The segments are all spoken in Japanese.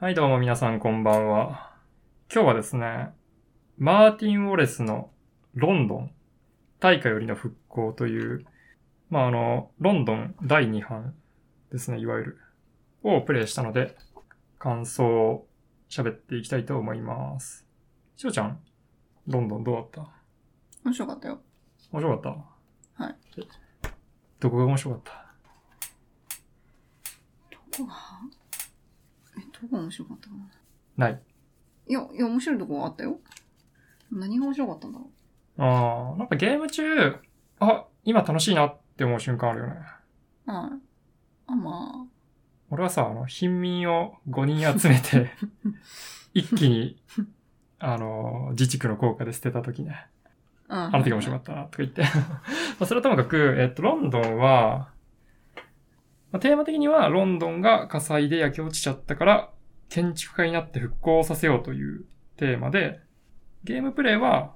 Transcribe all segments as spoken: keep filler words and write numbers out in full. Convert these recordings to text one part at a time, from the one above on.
はいどうも皆さんこんばんは。今日はですね、マーティン・ウォレスのロンドン大火よりの復興という、まああの、ロンドンだいに版ですね、いわゆる、をプレイしたので、感想を喋っていきたいと思います。しおちゃん、ロンドンどうだった？面白かったよ。面白かった？はい。どこが面白かった？どこがえ、どこが面白かったかな？ない。いや、いや、面白いとこあったよ。何が面白かったんだろう。ああ、なんかゲーム中、あ、今楽しいなって思う瞬間あるよね。うん。あ、まあ。俺はさ、あの、貧民をごにん集めて、一気に、あの、自治区の効果で捨てたときね。うん。あの時面白かったな、とか言って。それはともかく、えっと、ロンドンは、まあ、テーマ的にはロンドンが火災で焼け落ちちゃったから建築家になって復興させようというテーマで、ゲームプレイは、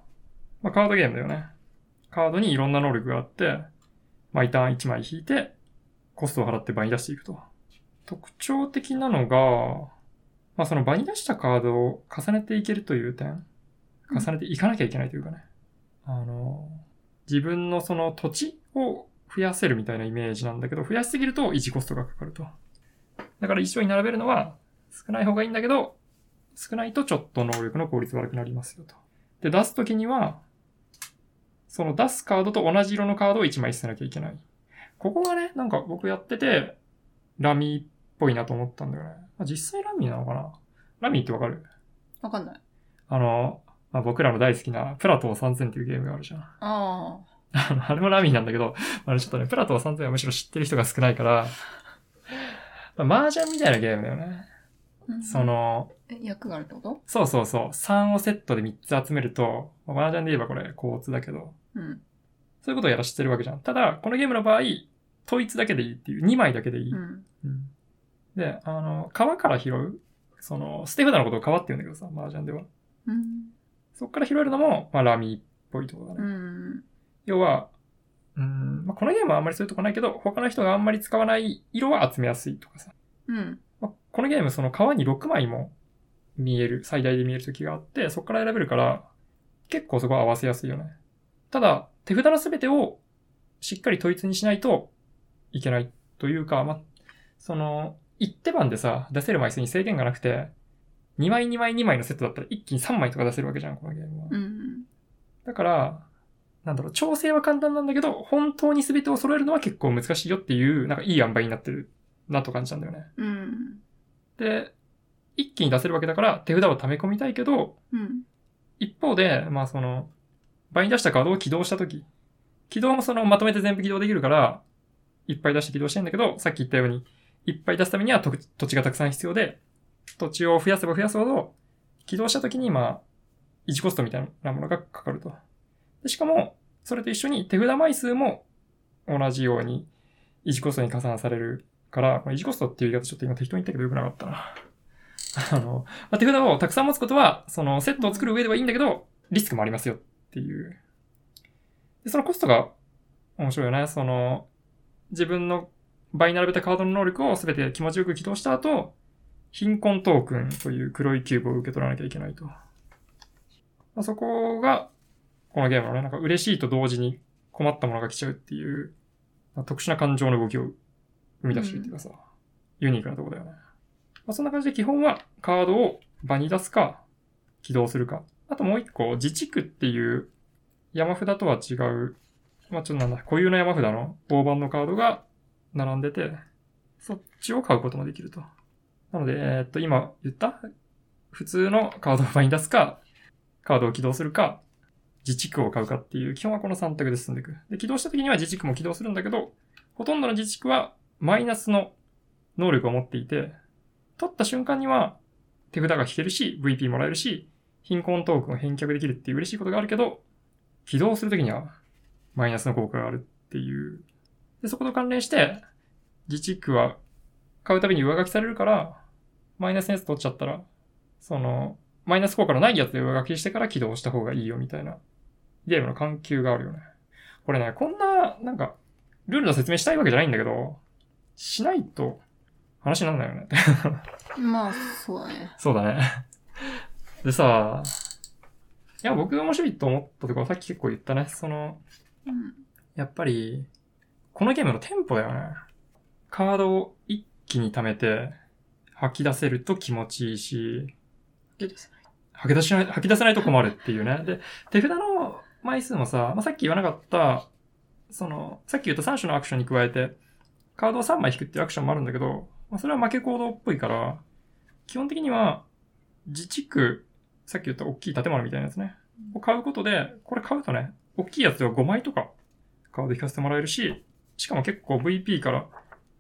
まあ、カードゲームだよね。カードにいろんな能力があって、毎ターンいちまい引いてコストを払って場に出していくと。特徴的なのが、まあ、その場に出したカードを重ねていけるという点、重ねていかなきゃいけないというかね。あの、自分のその土地を増やせるみたいなイメージなんだけど、増やしすぎると維持コストがかかると。だから一緒に並べるのは少ない方がいいんだけど、少ないとちょっと能力の効率悪くなりますよと。で、出すときには、その出すカードと同じ色のカードをいちまい捨てなきゃいけない。ここがね、なんか僕やってて、ラミーっぽいなと思ったんだよね。まあ、実際ラミーなのかな？ラミーってわかる？わかんない。あの、まあ、僕らの大好きなプラトーさんぜんっていうゲームがあるじゃん。ああ。あれもラミーなんだけど、あれちょっとね、プラトーさんぜんはむしろ知ってる人が少ないから、麻雀みたいなゲームだよね。うん、その、え、役があるってこと？そうそうそう。さんをセットでみっつ集めると、麻雀で言えばこれ、交通だけど、うん、そういうことをやらしてるわけじゃん。ただ、このゲームの場合、統一だけでいいっていう、にまいだけでいい。うんうん、で、あの、川から拾う、その、捨て札のことを川って言うんだけどさ、麻雀では。うん、そっから拾えるのも、まあ、ラミーっぽいところだね。うん要は、うーんまあ、このゲームはあんまりそういうとこないけど、他の人があんまり使わない色は集めやすいとかさ。うんまあ、このゲーム、その川にろくまいも見える、最大で見える時があって、そこから選べるから、結構そこは合わせやすいよね。ただ、手札のすべてをしっかり統一にしないといけないというか、まあ、その、一手番でさ、出せる枚数に制限がなくて、にまいにまいにまいのセットだったら一気にさんまいとか出せるわけじゃん、このゲームは。うん、だから、なんだろう、調整は簡単なんだけど、本当に全てを揃えるのは結構難しいよっていう、なんかいい塩梅になってるなと感じたんだよね。うん。で、一気に出せるわけだから手札を溜め込みたいけど、うん、一方で、まあその、場に出したカードを起動したとき、起動もそのまとめて全部起動できるから、いっぱい出して起動してんだけど、さっき言ったように、いっぱい出すためには土地がたくさん必要で、土地を増やせば増やすほど、起動したときにまあ、維持コストみたいなものがかかると。しかも、それと一緒に手札枚数も同じように維持コストに加算されるから、この維持コストっていう言い方ちょっと今適当に言ったけどよくなかったな。あの、まあ、手札をたくさん持つことは、そのセットを作る上ではいいんだけど、リスクもありますよっていう。で、そのコストが面白いよね。その、自分の倍並べたカードの能力をすべて気持ちよく起動した後、貧困トークンという黒いキューブを受け取らなきゃいけないと。まあ、そこが、このゲームのね、なんか嬉しいと同時に困ったものが来ちゃうっていう、特殊な感情の動きを生み出してるっていうかさ、うん、ユニークなとこだよね。まあ、そんな感じで基本はカードを場に出すか、起動するか。あともう一個、自治区っていう山札とは違う、まあちょっとなんだ、固有の山札の大判のカードが並んでて、そっちを買うこともできると。なので、えー、っと、今言った普通のカードを場に出すか、カードを起動するか、自治区を買うかっていう、基本はこのさん択で進んでいく。で、起動した時には自治区も起動するんだけど、ほとんどの自治区はマイナスの能力を持っていて、取った瞬間には手札が引けるし、ブイピー もらえるし、貧困トークンを返却できるっていう嬉しいことがあるけど、起動する時にはマイナスの効果があるっていう。で、そこと関連して、自治区は買うたびに上書きされるから、マイナスのやつ取っちゃったら、その、マイナス効果のないやつで上書きしてから起動した方がいいよみたいな。ゲームの緩急があるよね。これね、こんな、なんか、ルールの説明したいわけじゃないんだけど、しないと話なんだよねって。まあ、そうだね。そうだね。でさ、いや、僕が面白いと思ったところ、さっき結構言ったね。その、うん、やっぱり、このゲームのテンポだよね。カードを一気に溜めて、吐き出せると気持ちいいし、吐き出せない。吐き出しない、吐き出せないと困るっていうね。で、手札の枚数もさ、まあ、さっき言わなかった、その、さっき言ったさん種のアクションに加えて、カードをさんまい引くっていうアクションもあるんだけど、まあ、それは負け行動っぽいから、基本的には、自治区、さっき言った大きい建物みたいなやつね。を買うことで、これ買うとね、大きいやつはごまいとか、カード引かせてもらえるし、しかも結構 ブイピー から、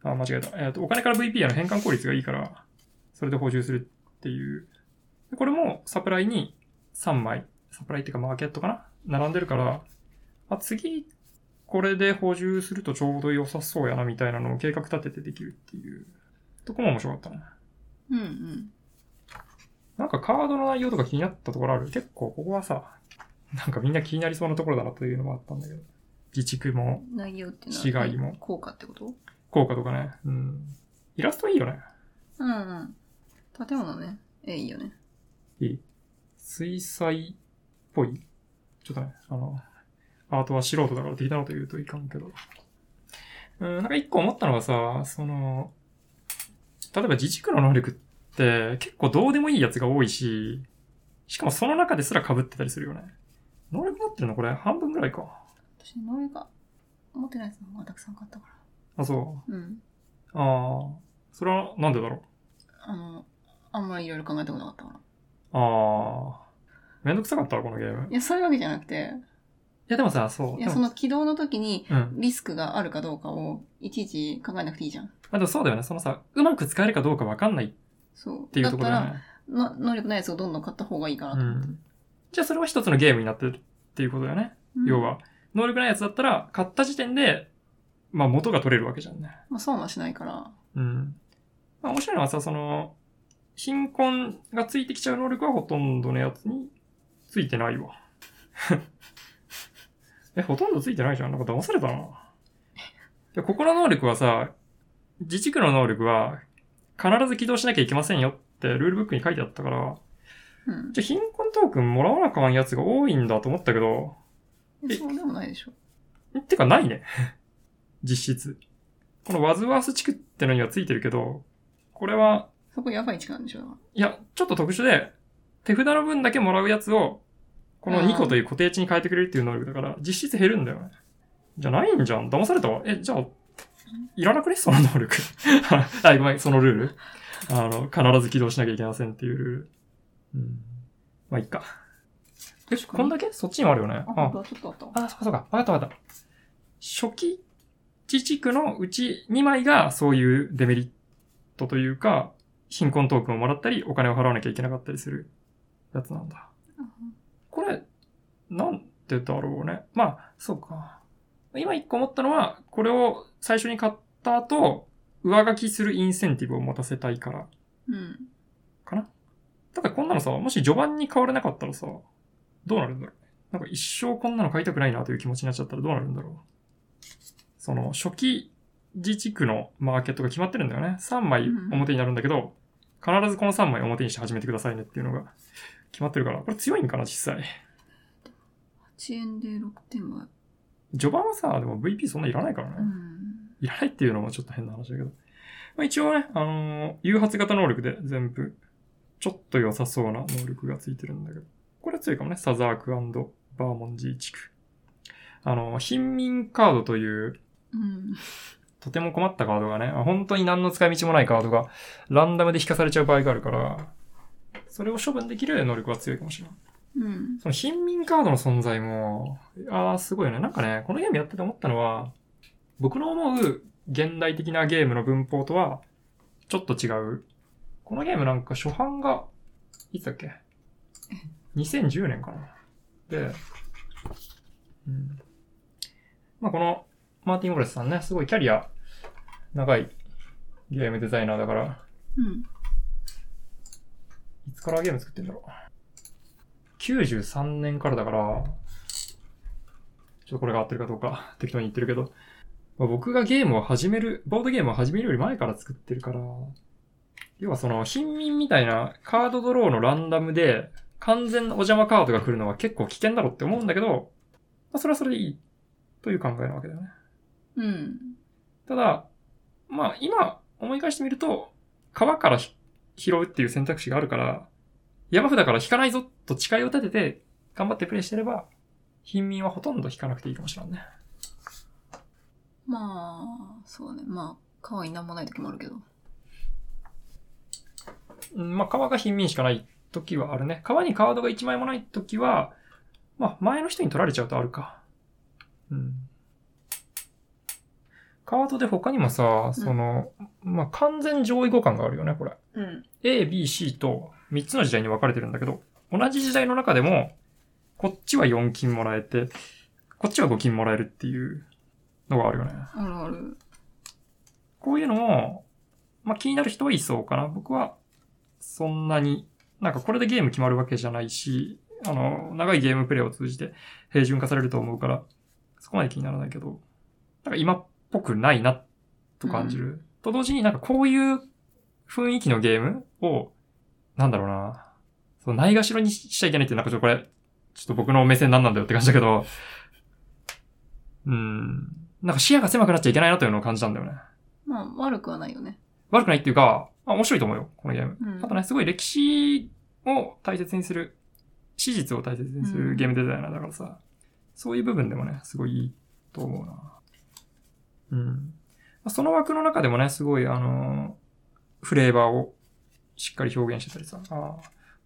あ、間違えた。えっと、お金から ブイピー への変換効率がいいから、それで補充するっていう。でこれもサプライにさんまい、サプライっていうかマーケットかな並んでるから、あ、次、これで補充するとちょうど良さそうやなみたいなのを計画立ててできるっていうとこも面白かったね。うんうん。なんかカードの内容とか気になったところある？結構ここはさ、なんかみんな気になりそうなところだなというのもあったんだけど。自治区も、内容って市街も。効果ってこと？効果とかね。うん。イラストいいよね。うんうん。建物ね。え、いいよね。いい。水彩っぽい。ちょっとね、あの、アートは素人だから適当なこと言うといかんけど。うん、なんか一個思ったのがさ、その、例えば自治区の能力って結構どうでもいいやつが多いし、しかもその中ですら被ってたりするよね。能力持ってるのこれ半分ぐらいか。私能力が持ってないやつの方がたくさん買ったから。あ、そう。うん。ああ、それはなんでだろう。あの、あんまりいろいろ考えたことなかったから。ああ、めんどくさかったわこのゲーム。いや、そういうわけじゃなくて。いやでもさ、そう。いや、その起動の時にリスクがあるかどうかをいちいち考えなくていいじゃん。あ、でもそうだよね。そのさ、うまく使えるかどうかわかんないっていうところだよね。そう。だったら、能力ないやつをどんどん買った方がいいかなと思って。うん、じゃあそれは一つのゲームになってるっていうことだよね。うん、要は、能力ないやつだったら、買った時点で、まあ元が取れるわけじゃんね。まあ損はしないから。うん。まあ面白いのはさ、その、貧困がついてきちゃう能力はほとんどのやつについてないわ。え、ほとんどついてないじゃん。なんか騙されたな。いや、ここの能力はさ、自治区の能力は必ず起動しなきゃいけませんよってルールブックに書いてあったから、うん、じゃあ貧困トークンもらわなかんやつが多いんだと思ったけど、そうでもないでしょ。ってかないね。実質。このワズワース地区ってのにはついてるけど、これは、そこやばい地区なんでしょう。いや、ちょっと特殊で、手札の分だけもらうやつを、このにことという固定値に変えてくれるっていう能力だから、実質減るんだよね。じゃないんじゃん。騙されたわ。え、じゃあ、いらなくねその能力。はい、ごめん、そのルール。あの、必ず起動しなきゃいけませんっていうルール。うん。まあ、いっか。よし、こんだけそっちにもあるよね。あ、あ、ちょっとあった。あ、そっかそっか。わかったわかった。初期自治区のうちにまいがそういうデメリットというか、貧困トークンをもらったり、お金を払わなきゃいけなかったりするやつなんだ。これ、なんてだろうね。まあ、そうか。今一個思ったのは、これを最初に買った後、上書きするインセンティブを持たせたいから。うん。かな。ただこんなのさ、もし序盤に買われなかったらさ、どうなるんだろう。なんか一生こんなの買いたくないなという気持ちになっちゃったらどうなるんだろう。その、初期自治区のマーケットが決まってるんだよね。さんまい表になるんだけど、うん、必ずこのさんまい表にして始めてくださいねっていうのが。決まってるから。これ強いんかな、実際。はちえんでろくてんは。序盤はさ、でも ブイピー そんないらないからね。うん、いらないっていうのもちょっと変な話だけど。まあ、一応ね、あのー、誘発型能力で全部、ちょっと良さそうな能力がついてるんだけど。これは強いかもね。サザーク&バーモンジー地区。あのー、貧民カードという、うん、とても困ったカードがね、本当に何の使い道もないカードが、ランダムで引かされちゃう場合があるから、それを処分できる能力は強いかもしれない。うん。その貧民カードの存在も、ああ、すごいよね。なんかね、このゲームやってて思ったのは、僕の思う現代的なゲームの文法とは、ちょっと違う。このゲームなんか初版が、いつだっけ？ にせんじゅう 年かな。で、うん。まあこの、マーティン・ウォレスさんね、すごいキャリア、長いゲームデザイナーだから、うん。いつからゲーム作ってんだろう。きゅうじゅうさんねんからだから、ちょっとこれが合ってるかどうか適当に言ってるけど、まあ、僕がゲームを始める、ボードゲームを始めるより前から作ってるから、要はその、貧民みたいなカードドローのランダムで、完全なお邪魔カードが来るのは結構危険だろって思うんだけど、まあ、それはそれでいいという考えなわけだよね。うん。ただ、まあ今思い返してみると、川から拾うっていう選択肢があるから、山札から引かないぞと誓いを立てて頑張ってプレイしてれば、貧民はほとんど引かなくていいかもしれないね。まあ、そうね。まあ、川になんもない時もあるけど。うん、まあ川が貧民しかない時はあるね。川にカードがいちまいもない時は、まあ前の人に取られちゃうとあるか。うん。カードで他にもさ、うん、その、まあ、完全上位互換があるよね、これ。うん。A、B、C とみっつの時代に分かれてるんだけど、同じ時代の中でも、こっちはよん金もらえて、こっちはご金もらえるっていうのがあるよね。あるある。こういうのも、まあ、気になる人はいそうかな。僕は、そんなに、なんかこれでゲーム決まるわけじゃないし、あの、長いゲームプレイを通じて平準化されると思うから、そこまで気にならないけど、なんか今っぽくないなと感じる、うん、と同時になんかこういう雰囲気のゲームをなんだろうな、そのないがしろにしちゃいけないって、なんかちょっとこれちょっと僕の目線なんなんだよって感じだけど、うーん、なんか視野が狭くなっちゃいけないなというのを感じたんだよね。まあ悪くはないよね。悪くないっていうか、まあ、面白いと思うよこのゲーム、うん、あとね、すごい歴史を大切にする、史実を大切にするゲームデザイナーだからさ、うん、そういう部分でもねすごいいいと思うな。うん、その枠の中でもね、すごい、あのー、フレーバーをしっかり表現してたりさ、あ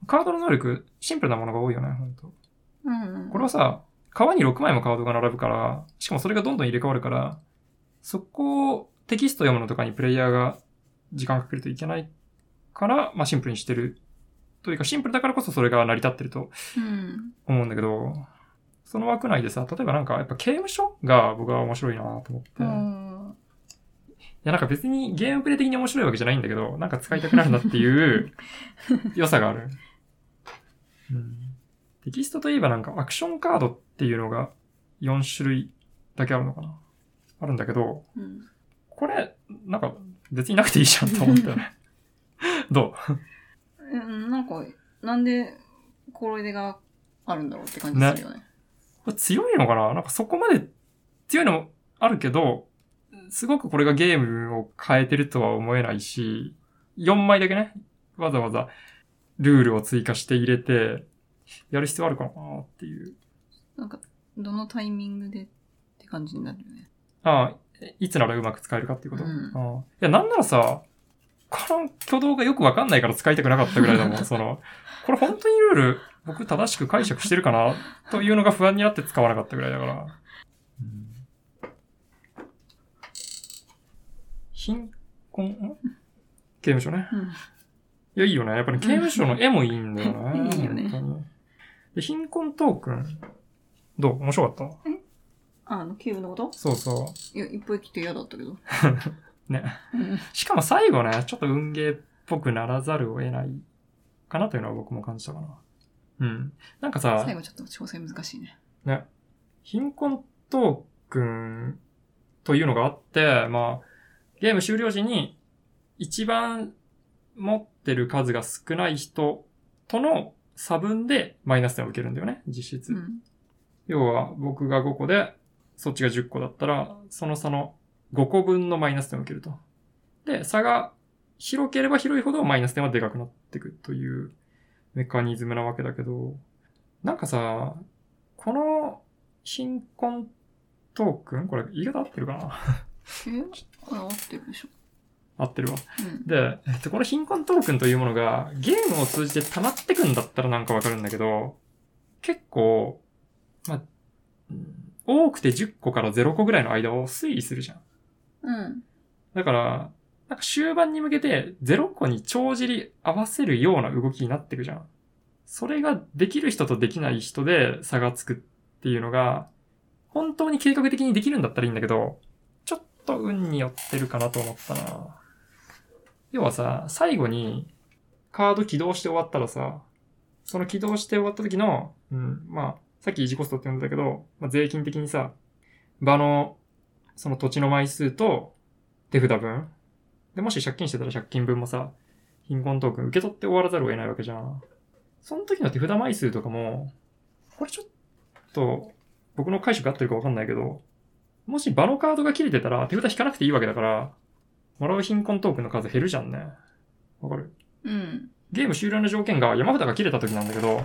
ー、カードの能力、シンプルなものが多いよね、ほんと。うん。これはさ、川にろくまいもカードが並ぶから、しかもそれがどんどん入れ替わるから、そこをテキスト読むのとかにプレイヤーが時間かけるといけないから、まあシンプルにしてる。というか、シンプルだからこそそれが成り立ってると思うんだけど、うん、その枠内でさ、例えばなんか、やっぱ刑務所が僕は面白いなと思って。うん、いや、なんか別にゲームプレイ的に面白いわけじゃないんだけど、なんか使いたくなるなっていう良さがある、うん。テキストといえばなんかアクションカードっていうのがよん種類だけあるのかな。あるんだけど、うん、これ、なんか別になくていいじゃんと思ったよね。どう？うん、なんか、なんで心得があるんだろうって感じするよね。ね、強いのかな、なんかそこまで強いのもあるけど、すごくこれがゲームを変えてるとは思えないし、よんまいだけね、わざわざルールを追加して入れて、やる必要あるかなっていう。なんか、どのタイミングでって感じになるよね。ああ、いつならうまく使えるかっていうこと、うん、ああ、いや、なんならさ、この挙動がよくわかんないから使いたくなかったぐらいだもん。その、これ本当にルール、僕正しく解釈してるかなというのが不安になって使わなかったぐらいだから。うん、貧困？ん？刑務所ね、うん。いや、いいよね。やっぱり、ね、刑務所の絵もいいんだよね。いいよね。で、貧困トークン。どう？面白かった？え？あの、刑務のこと？そうそう。いや、いっぱい来て嫌だったけど。ね。しかも最後ね、ちょっと運ゲーっぽくならざるを得ないかなというのは僕も感じたかな。うん。なんかさ、最後ちょっと調整難しいね。ね。貧困トークンというのがあって、まあ、ゲーム終了時に一番持ってる数が少ない人との差分でマイナス点を受けるんだよね、実質。うん、要は僕がごこで、そっちがじゅっこだったら、その差のごこぶんのマイナス点を受けると。で、差が広ければ広いほどマイナス点はでかくなっていくというメカニズムなわけだけど、なんかさ、この貧困トークン、これ言い方合ってるかな？え？これ合ってるでしょ？合ってるわ、うん。で、えっと、この貧困トークンというものがゲームを通じて溜まってくんだったらなんかわかるんだけど、結構、まあ、多くてじゅっこからゼロこぐらいの間を推移するじゃん。うん。だから、なんか終盤に向けてゼロこに帳尻合わせるような動きになっていくじゃん。それができる人とできない人で差がつくっていうのが、本当に計画的にできるんだったらいいんだけど、ちょっと運によってるかなと思ったな。要はさ、最後にカード起動して終わったらさ、その起動して終わった時の、うん、まあ、さっき維持コストって言うんだけど、まあ、税金的にさ、場のその土地の枚数と手札分で、もし借金してたら借金分もさ、貧困トークン受け取って終わらざるを得ないわけじゃん。その時の手札枚数とかも、これちょっと僕の解釈合ってるか分かんないけど、もし場のカードが切れてたら手札引かなくていいわけだから、もらう貧困トークンの数減るじゃんね。わかる？うん。ゲーム終了の条件が山札が切れた時なんだけど、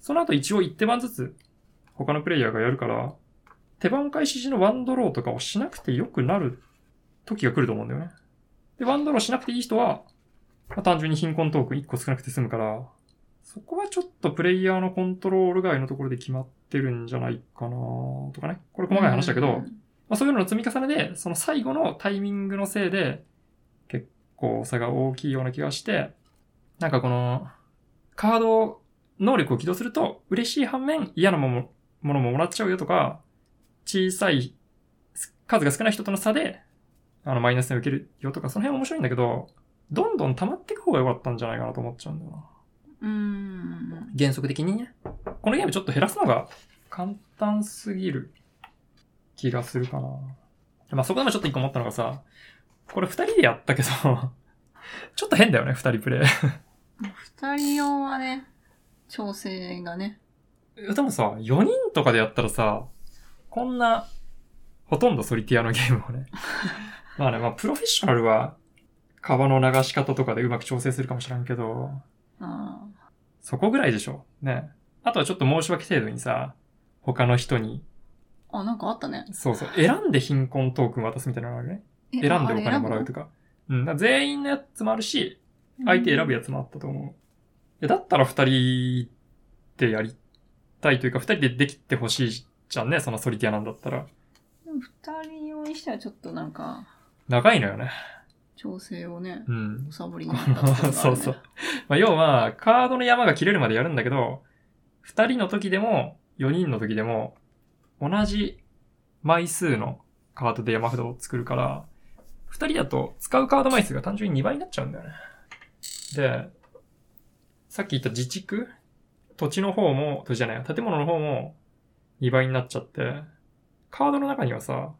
その後一応一手番ずつ他のプレイヤーがやるから、手番開始時のワンドローとかをしなくてよくなる時が来ると思うんだよね。で、ワンドローしなくていい人は、まあ、単純に貧困トークンいっこ少なくて済むから、そこはちょっとプレイヤーのコントロール外のところで決まってるんじゃないかなとかね。これ細かい話だけど、うんうん、まあ、そういうのの積み重ねで、その最後のタイミングのせいで、結構差が大きいような気がして、なんかこの、カード能力を起動すると、嬉しい反面嫌なものももらっちゃうよとか、小さい、数が少ない人との差で、あの、マイナスに受けるよとか、その辺面白いんだけど、どんどん溜まっていく方が良かったんじゃないかなと思っちゃうんだよな。うーん。原則的にね。このゲームちょっと減らすのが簡単すぎる気がするかな。まあ、そこでもちょっと一個思ったのがさ、これ二人でやったけど、ちょっと変だよね、二人プレイ。二人用はね、調整がね。でもさ、四人とかでやったらさ、こんな、ほとんどソリティアのゲームをね。まあね、まあプロフェッショナルは、川の流し方とかでうまく調整するかもしらんけど、あ、そこぐらいでしょ。ね。あとはちょっと申し訳程度にさ、他の人に。あ、なんかあったね。そうそう。選んで貧困トークン渡すみたいなのがあるね。選んでお金もらうとか。うん。だから全員のやつもあるし、相手選ぶやつもあったと思う。うん、いや、だったら二人でやりたいというか、二人でできてほしいじゃんね、そのソリティアなんだったら。でも二人用にしてはちょっとなんか。長いのよね。調整をね、うん、おさぼりになったところがあるね。そうそう。まあ、要は、カードの山が切れるまでやるんだけど、二人の時でも、四人の時でも、同じ枚数のカードで山札を作るから、二人だと使うカード枚数が単純ににばいになっちゃうんだよね。で、さっき言った自治区、土地の方も、土地じゃない、建物の方もにばいになっちゃって、カードの中にはさ、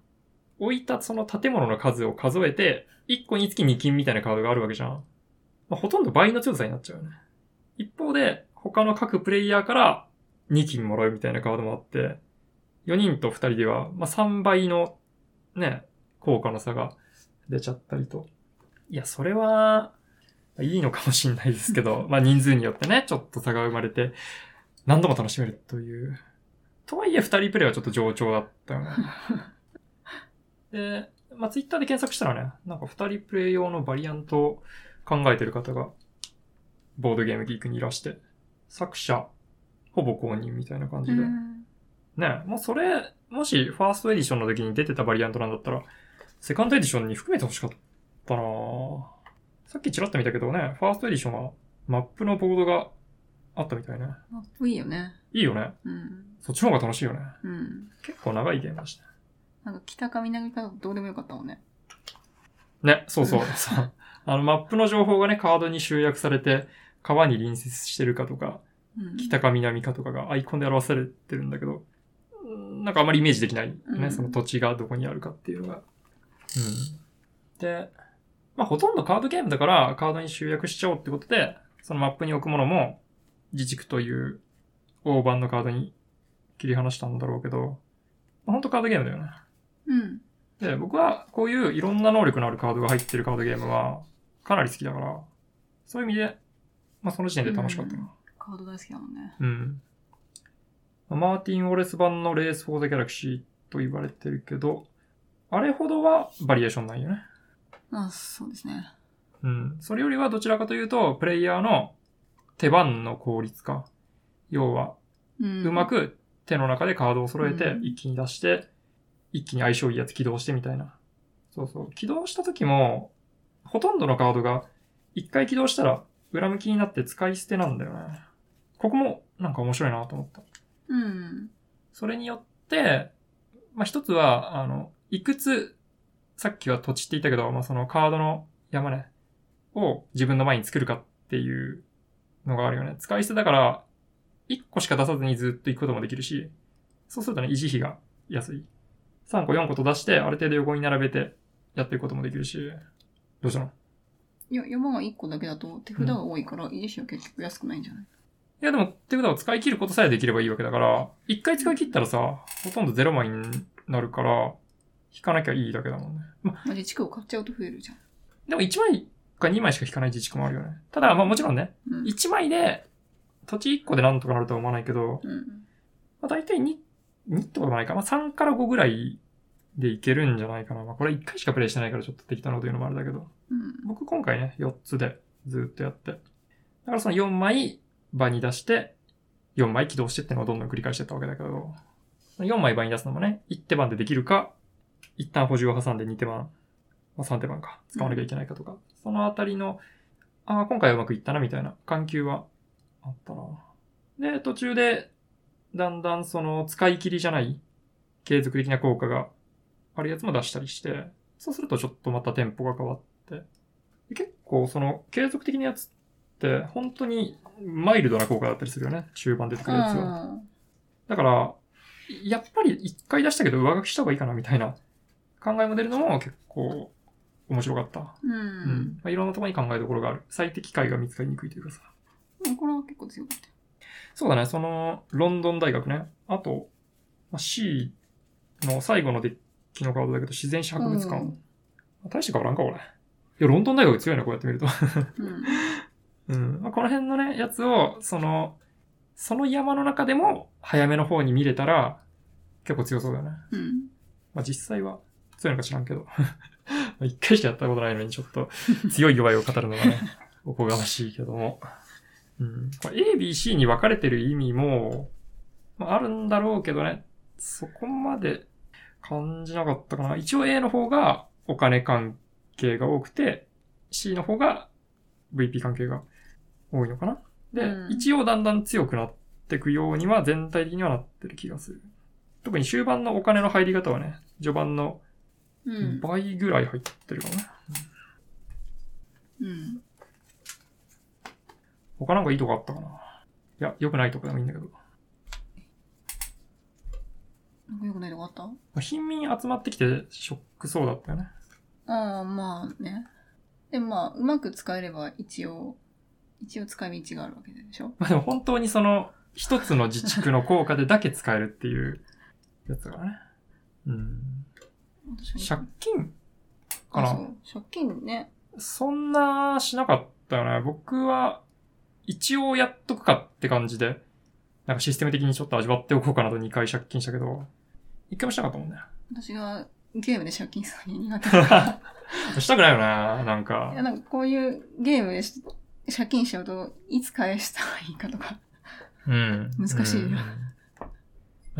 置いたその建物の数を数えて、いっこにつきに金みたいなカードがあるわけじゃん。まあ、ほとんど倍の強さになっちゃうよね。一方で、他の各プレイヤーからに金もらうみたいなカードもあって、よにんとふたりでは、まあ、さんばいのね、効果の差が出ちゃったりと。いや、それは、いいのかもしれないですけど、まあ、人数によってね、ちょっと差が生まれて、何度も楽しめるという。とはいえ、ふたりプレイはちょっと冗長だったよね。で、まあ、ツイッターで検索したらね、なんか二人プレイ用のバリアントを考えてる方が、ボードゲームギークにいらして、作者、ほぼ公認みたいな感じで。ね、もうそれ、もしファーストエディションの時に出てたバリアントなんだったら、セカンドエディションに含めて欲しかったなぁ。さっきちらっと見たけどね、ファーストエディションはマップのボードがあったみたいね。マップいいよね。いいよね。うん。そっちの方が楽しいよね。うん。結構長いゲームでした。なんか北か南かどうでもよかったもんね。ね、そうそう。あのマップの情報がね、カードに集約されて、川に隣接してるかとか、うん、北か南かとかがアイコンで表されてるんだけど、なんかあまりイメージできないね、うん、その土地がどこにあるかっていうのが。うん、で、まあほとんどカードゲームだから、カードに集約しちゃおうってことで、そのマップに置くものも、自軸という大判のカードに切り離したんだろうけど、まあ、ほんとカードゲームだよね。うん、で僕はこういういろんな能力のあるカードが入ってるカードゲームはかなり好きだから、そういう意味で、まあ、その時点で楽しかったな、うん、カード大好きだもんね、うん、マーティン・ウォレス版のレース・フォー・ザ・ギャラクシーと言われてるけど、あれほどはバリエーションないよね。あ、そうですね、うん、それよりはどちらかというとプレイヤーの手番の効率化、要はうまく手の中でカードを揃えて一気に出して、うん、一気に相性いいやつ起動してみたいな。そうそう。起動した時も、ほとんどのカードが、一回起動したら、裏向きになって使い捨てなんだよね。ここも、なんか面白いなと思った。うん。それによって、まあ、一つは、あの、いくつ、さっきは土地って言ったけど、まあ、そのカードの山ね、を自分の前に作るかっていうのがあるよね。使い捨てだから、一個しか出さずにずっと行くこともできるし、そうするとね、維持費が安い。さんこよんこ出してある程度横に並べてやっていくこともできるし。どうしたの？いや、山はいいっこだけだと手札が多いから、うん、いいでしょ、結局安くないんじゃない？いやでも手札を使い切ることさえできればいいわけだから、いっかい使い切ったらさ、ほとんどゼロまいになるから、引かなきゃいいだけだもんね。まあ、自治区を買っちゃうと増えるじゃん。でもいちまいかにまいしか引かない自治区もあるよね。ただ、まあもちろんね、うん、いちまいで土地いっこでなんとかなるとは思わないけど、うん、まあ大体に、にとかでもないか、まあさんからごぐらいでいけるんじゃないかな。まあこれいっかいしかプレイしてないからちょっと適当なこと言うのもあれだけど、うん、僕今回ね、よっつでずっとやって。だからそのよんまい場に出して、よんまい起動してってのをどんどん繰り返していったわけだけど、よんまい場に出すのもね、いち手番でできるか、一旦補充を挟んでに手番、まあ、さん手番か、使わなきゃいけないかとか、うん、そのあたりの、ああ、今回はうまくいったな、みたいな、緩急はあったな。で、途中で、だんだんその、使い切りじゃない、継続的な効果があるやつも出したりして、そうするとちょっとまたテンポが変わって、結構その、継続的なやつって、本当にマイルドな効果だったりするよね、中盤出てくるやつは。だから、やっぱり一回出したけど上書きした方がいいかなみたいな考えも出るのも結構面白かった。うん。うんまあ、いろんなところに考えどころがある。最適解が見つかりにくいというかさ。うん、これは結構強かった。そうだね、その、ロンドン大学ね。あと、まあ、C の最後のデッキのカードだけど、自然史博物館。うん、大して変わらんか、これ。いや、ロンドン大学強いな、こうやって見ると。うん。うんまあ、この辺のね、やつを、その、その山の中でも早めの方に見れたら結構強そうだよね。うん。まあ実際は強いのか知らんけど、一回しかやったことないのにちょっと強い弱いを語るのがねおこがましいけども、うん。A、B、C に分かれてる意味も、まあ、あるんだろうけどね、そこまで感じなかったかな。一応 A の方がお金関係が多くて、C の方が ブイピー 関係が多いのかな。で、うん、一応だんだん強くなっていくようには全体的にはなってる気がする。特に終盤のお金の入り方はね、序盤の倍ぐらい入ってるかもね。うん。うん、他なんかいいとこあったかな。いや、良くないとこでもいいんだけど。良くないとこあった？貧民集まってきてショックそうだったよね。ああ、まあね。でもまあ、うまく使えれば一応、一応使い道があるわけでしょ。まあでも本当にその一つの自治区の効果でだけ使えるっていうやつがね。うん。借金かな。借金ね。そんなしなかったよね。僕は一応やっとくかって感じで、なんかシステム的にちょっと味わっておこうかなとにかい借金したけど、いっかいもしなかったもんね。私がゲームで借金するの苦手だから。したくないよね。なんか。いやなんかこういうゲームでし借金しちゃうといつ返したらいいかとか、うん、難しいよ、うん。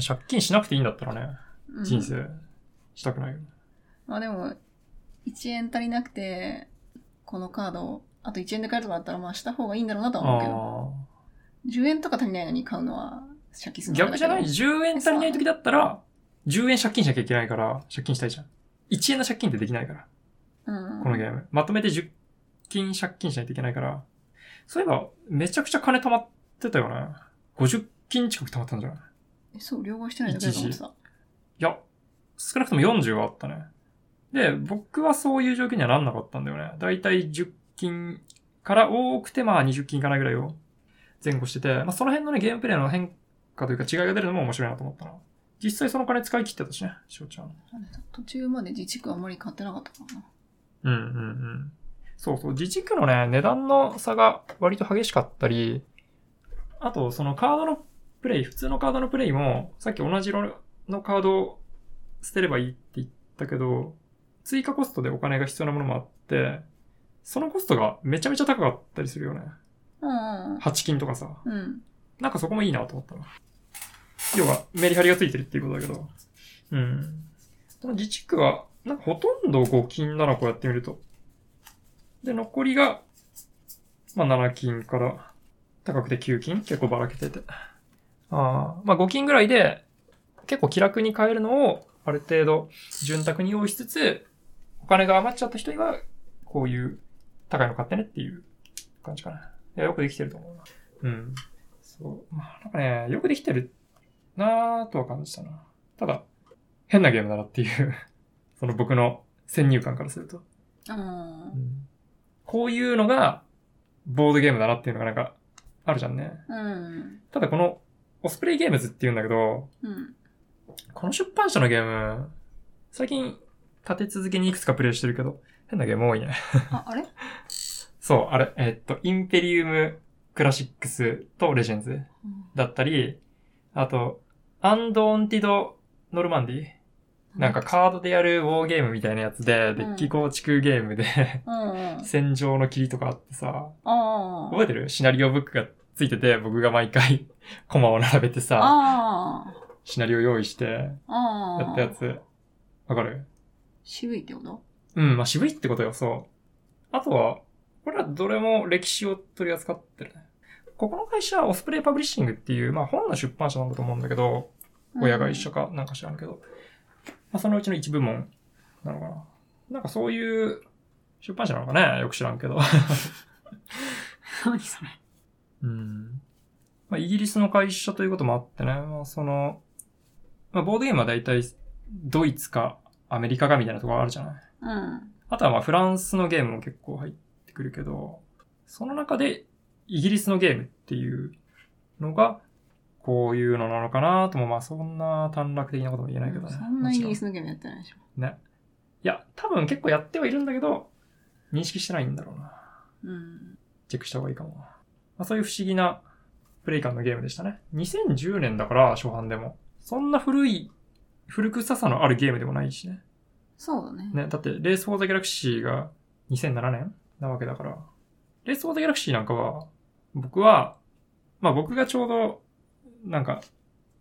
借金しなくていいんだったらね、うん、人生したくないよね。まあでもいちえん足りなくてこのカードをあといちえんで買えるとかだったらまあした方がいいんだろうなとは思うけど、じゅうえんとか足りないのに買うのは借金するのだけど。逆じゃない？ じゅうえん足りない時だったらじゅうえん借金しなきゃいけないから借金したいじゃん。いちえんの借金ってできないから、うん、このゲームまとめてじゅっきん借金しないといけないから。そういえば、めちゃくちゃ金貯まってたよね。ごじゅっきん近く貯まったんじゃない？え、そう、両替してないだけだと思ってた。いや、少なくともよんじゅうはあったね。で、僕はそういう状況にはなんなかったんだよね。だいたいじゅっきんから多くて、まあにじゅっきんいかないぐらいを前後してて、まあその辺のね、ゲームプレイの変化というか違いが出るのも面白いなと思ったな。実際その金使い切ってたしね、しおちゃん。途中まで自治区あんまり買ってなかったからな。うんうんうん。そうそう、自治区のね、値段の差が割と激しかったり、あと、そのカードのプレイ、普通のカードのプレイも、さっき同じ色のカードを捨てればいいって言ったけど、追加コストでお金が必要なものもあって、そのコストがめちゃめちゃ高かったりするよね。うん。はちきんとかさ。うん。なんかそこもいいなと思ったな。要は、メリハリがついてるっていうことだけど。うん。この自治区は、なんかほとんどごきんだな、こうやってみると。で、残りが、まあ、ななきんから、高くてきゅうきん？結構ばらけてて。ああ、まあ、ごきんぐらいで、結構気楽に買えるのを、ある程度、潤沢に用意しつつ、お金が余っちゃった人には、こういう、高いの買ってねっていう感じかな。いや、よくできてると思うな。うん。そう。まあ、なんかね、よくできてるなぁとは感じたな。ただ、変なゲームだなっていう、その僕の先入観からすると。あ、うん、こういうのがボードゲームだなっていうのがなんかあるじゃんね。うん、ただこのオスプレイゲームズっていうんだけど、うん、この出版社のゲーム、最近立て続けにいくつかプレイしてるけど、変なゲーム多いね。あ、あれそう、あれ、えっと、インペリウムクラシックスとレジェンズだったり、あと、アンド・オンティド・ノルマンディ、なんかカードでやるウォーゲームみたいなやつで、うん、デッキ構築ゲームでうん、うん、戦場の霧とかあってさ、覚えてる？シナリオブックがついてて、僕が毎回コマを並べてさ、シナリオ用意してやったやつ。わかる？渋いってこと？うん、まあ渋いってことよ、そう。あとは、これはどれも歴史を取り扱ってるね。ここの会社はオスプレイパブリッシングっていう、まあ本の出版社なんだと思うんだけど、親が一緒かなんか知らんけど、うん、まあ、そのうちの一部門なのかな。なんかそういう出版社なのかね、よく知らんけど。何それ。うん。まあイギリスの会社ということもあってね、まあその、まあボードゲームは大体ドイツかアメリカかみたいなところあるじゃない。うん。あとはまあフランスのゲームも結構入ってくるけど、その中でイギリスのゲームっていうのが、こういうのなのかなとも、まあそんな短絡的なことも言えないけどね。そんなイギリスのゲームやってないでしょ。ね。いや、多分結構やってはいるんだけど、認識してないんだろうな。うん。チェックした方がいいかも。まあそういう不思議なプレイ感のゲームでしたね。にせんじゅうねんだから、初版でも。そんな古い、古臭さのあるゲームでもないしね。そうだね。ね、だって、レース・フォー・ザ・ギャラクシーがにせんななねんなわけだから。レース・フォー・ザ・ギャラクシーなんかは、僕は、まあ僕がちょうど、なんか、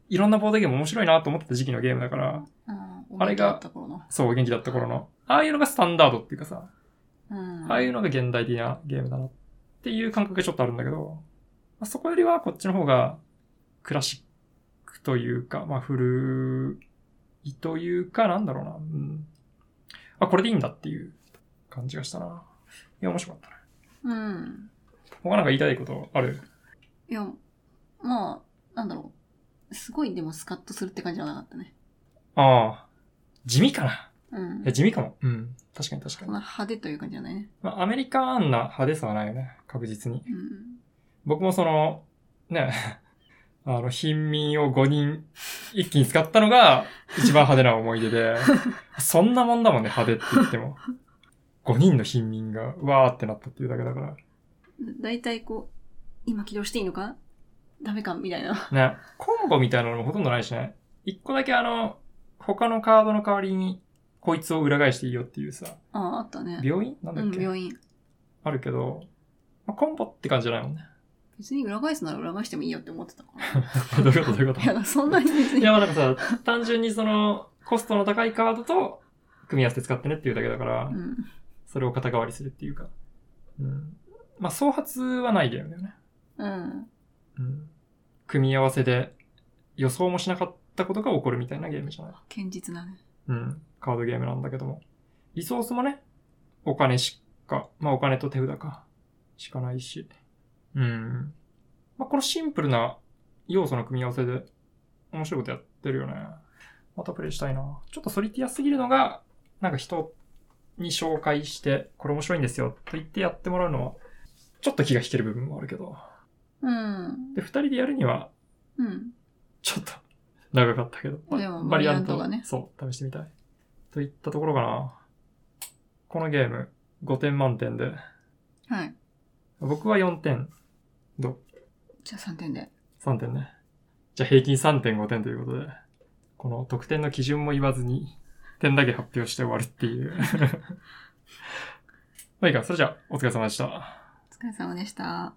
いろんなボードゲーム面白いなと思ってた時期のゲームだから、うん、あれが、そう、元気だった頃の、ああいうのがスタンダードっていうかさ、うん、ああいうのが現代的なゲームだなっていう感覚がちょっとあるんだけど、まあ、そこよりはこっちの方がクラシックというか、まあ古いというか、なんだろうな、うん、あ、これでいいんだっていう感じがしたな。いや、面白かったね。うん。他なんか言いたいことある？いや、まあ、なんだろう。すごいでもスカッとするって感じはなかったね。ああ。地味かな。うん。いや、地味かも。うん。確かに確かに。そんな派手という感じじゃないね。まあ、アメリカンな派手さはないよね。確実に。うん、僕もその、ね、あの、貧民をごにん一気に使ったのが一番派手な思い出で、そんなもんだもんね、派手って言っても。ごにんの貧民が、わーってなったっていうだけだから。だいたいこう、今起動していいのかダメかみたいな。ね。コンボみたいなのもほとんどないしね。一個だけあの、他のカードの代わりに、こいつを裏返していいよっていうさ。ああ、あったね。病院なんだっけ、うん、病院。あるけど、まあ、コンボって感じじゃないもんね。別に裏返すなら裏返してもいいよって思ってたから。どういうことどういうこと。いや、そんなに別に。いや、まあなんかさ、単純にその、コストの高いカードと、組み合わせて使ってねっていうだけだから、うん、それを肩代わりするっていうか。うん、まあ、創発はないゲームだよね。うん。うん、組み合わせで予想もしなかったことが起こるみたいなゲームじゃない。堅実なね。うん。カードゲームなんだけども。リソースもね、お金しか、まあお金と手札か、しかないし。うん。まあこのシンプルな要素の組み合わせで面白いことやってるよね。またプレイしたいな。ちょっとソリティアすぎるのが、なんか人に紹介して、これ面白いんですよと言ってやってもらうのは、ちょっと気が引ける部分もあるけど。うん。で、二人でやるには、うん。ちょっと、長かったけど。でも、バリアントがね。そう、試してみたい。といったところかな。このゲーム、ごてん満点で。はい。僕はよんてん。どう？じゃあさんてんで。さんてんね。じゃあ平均 さんてんご 点ということで、この得点の基準も言わずに、点だけ発表して終わるっていう。まあいいか、それじゃあ、お疲れ様でした。お疲れ様でした。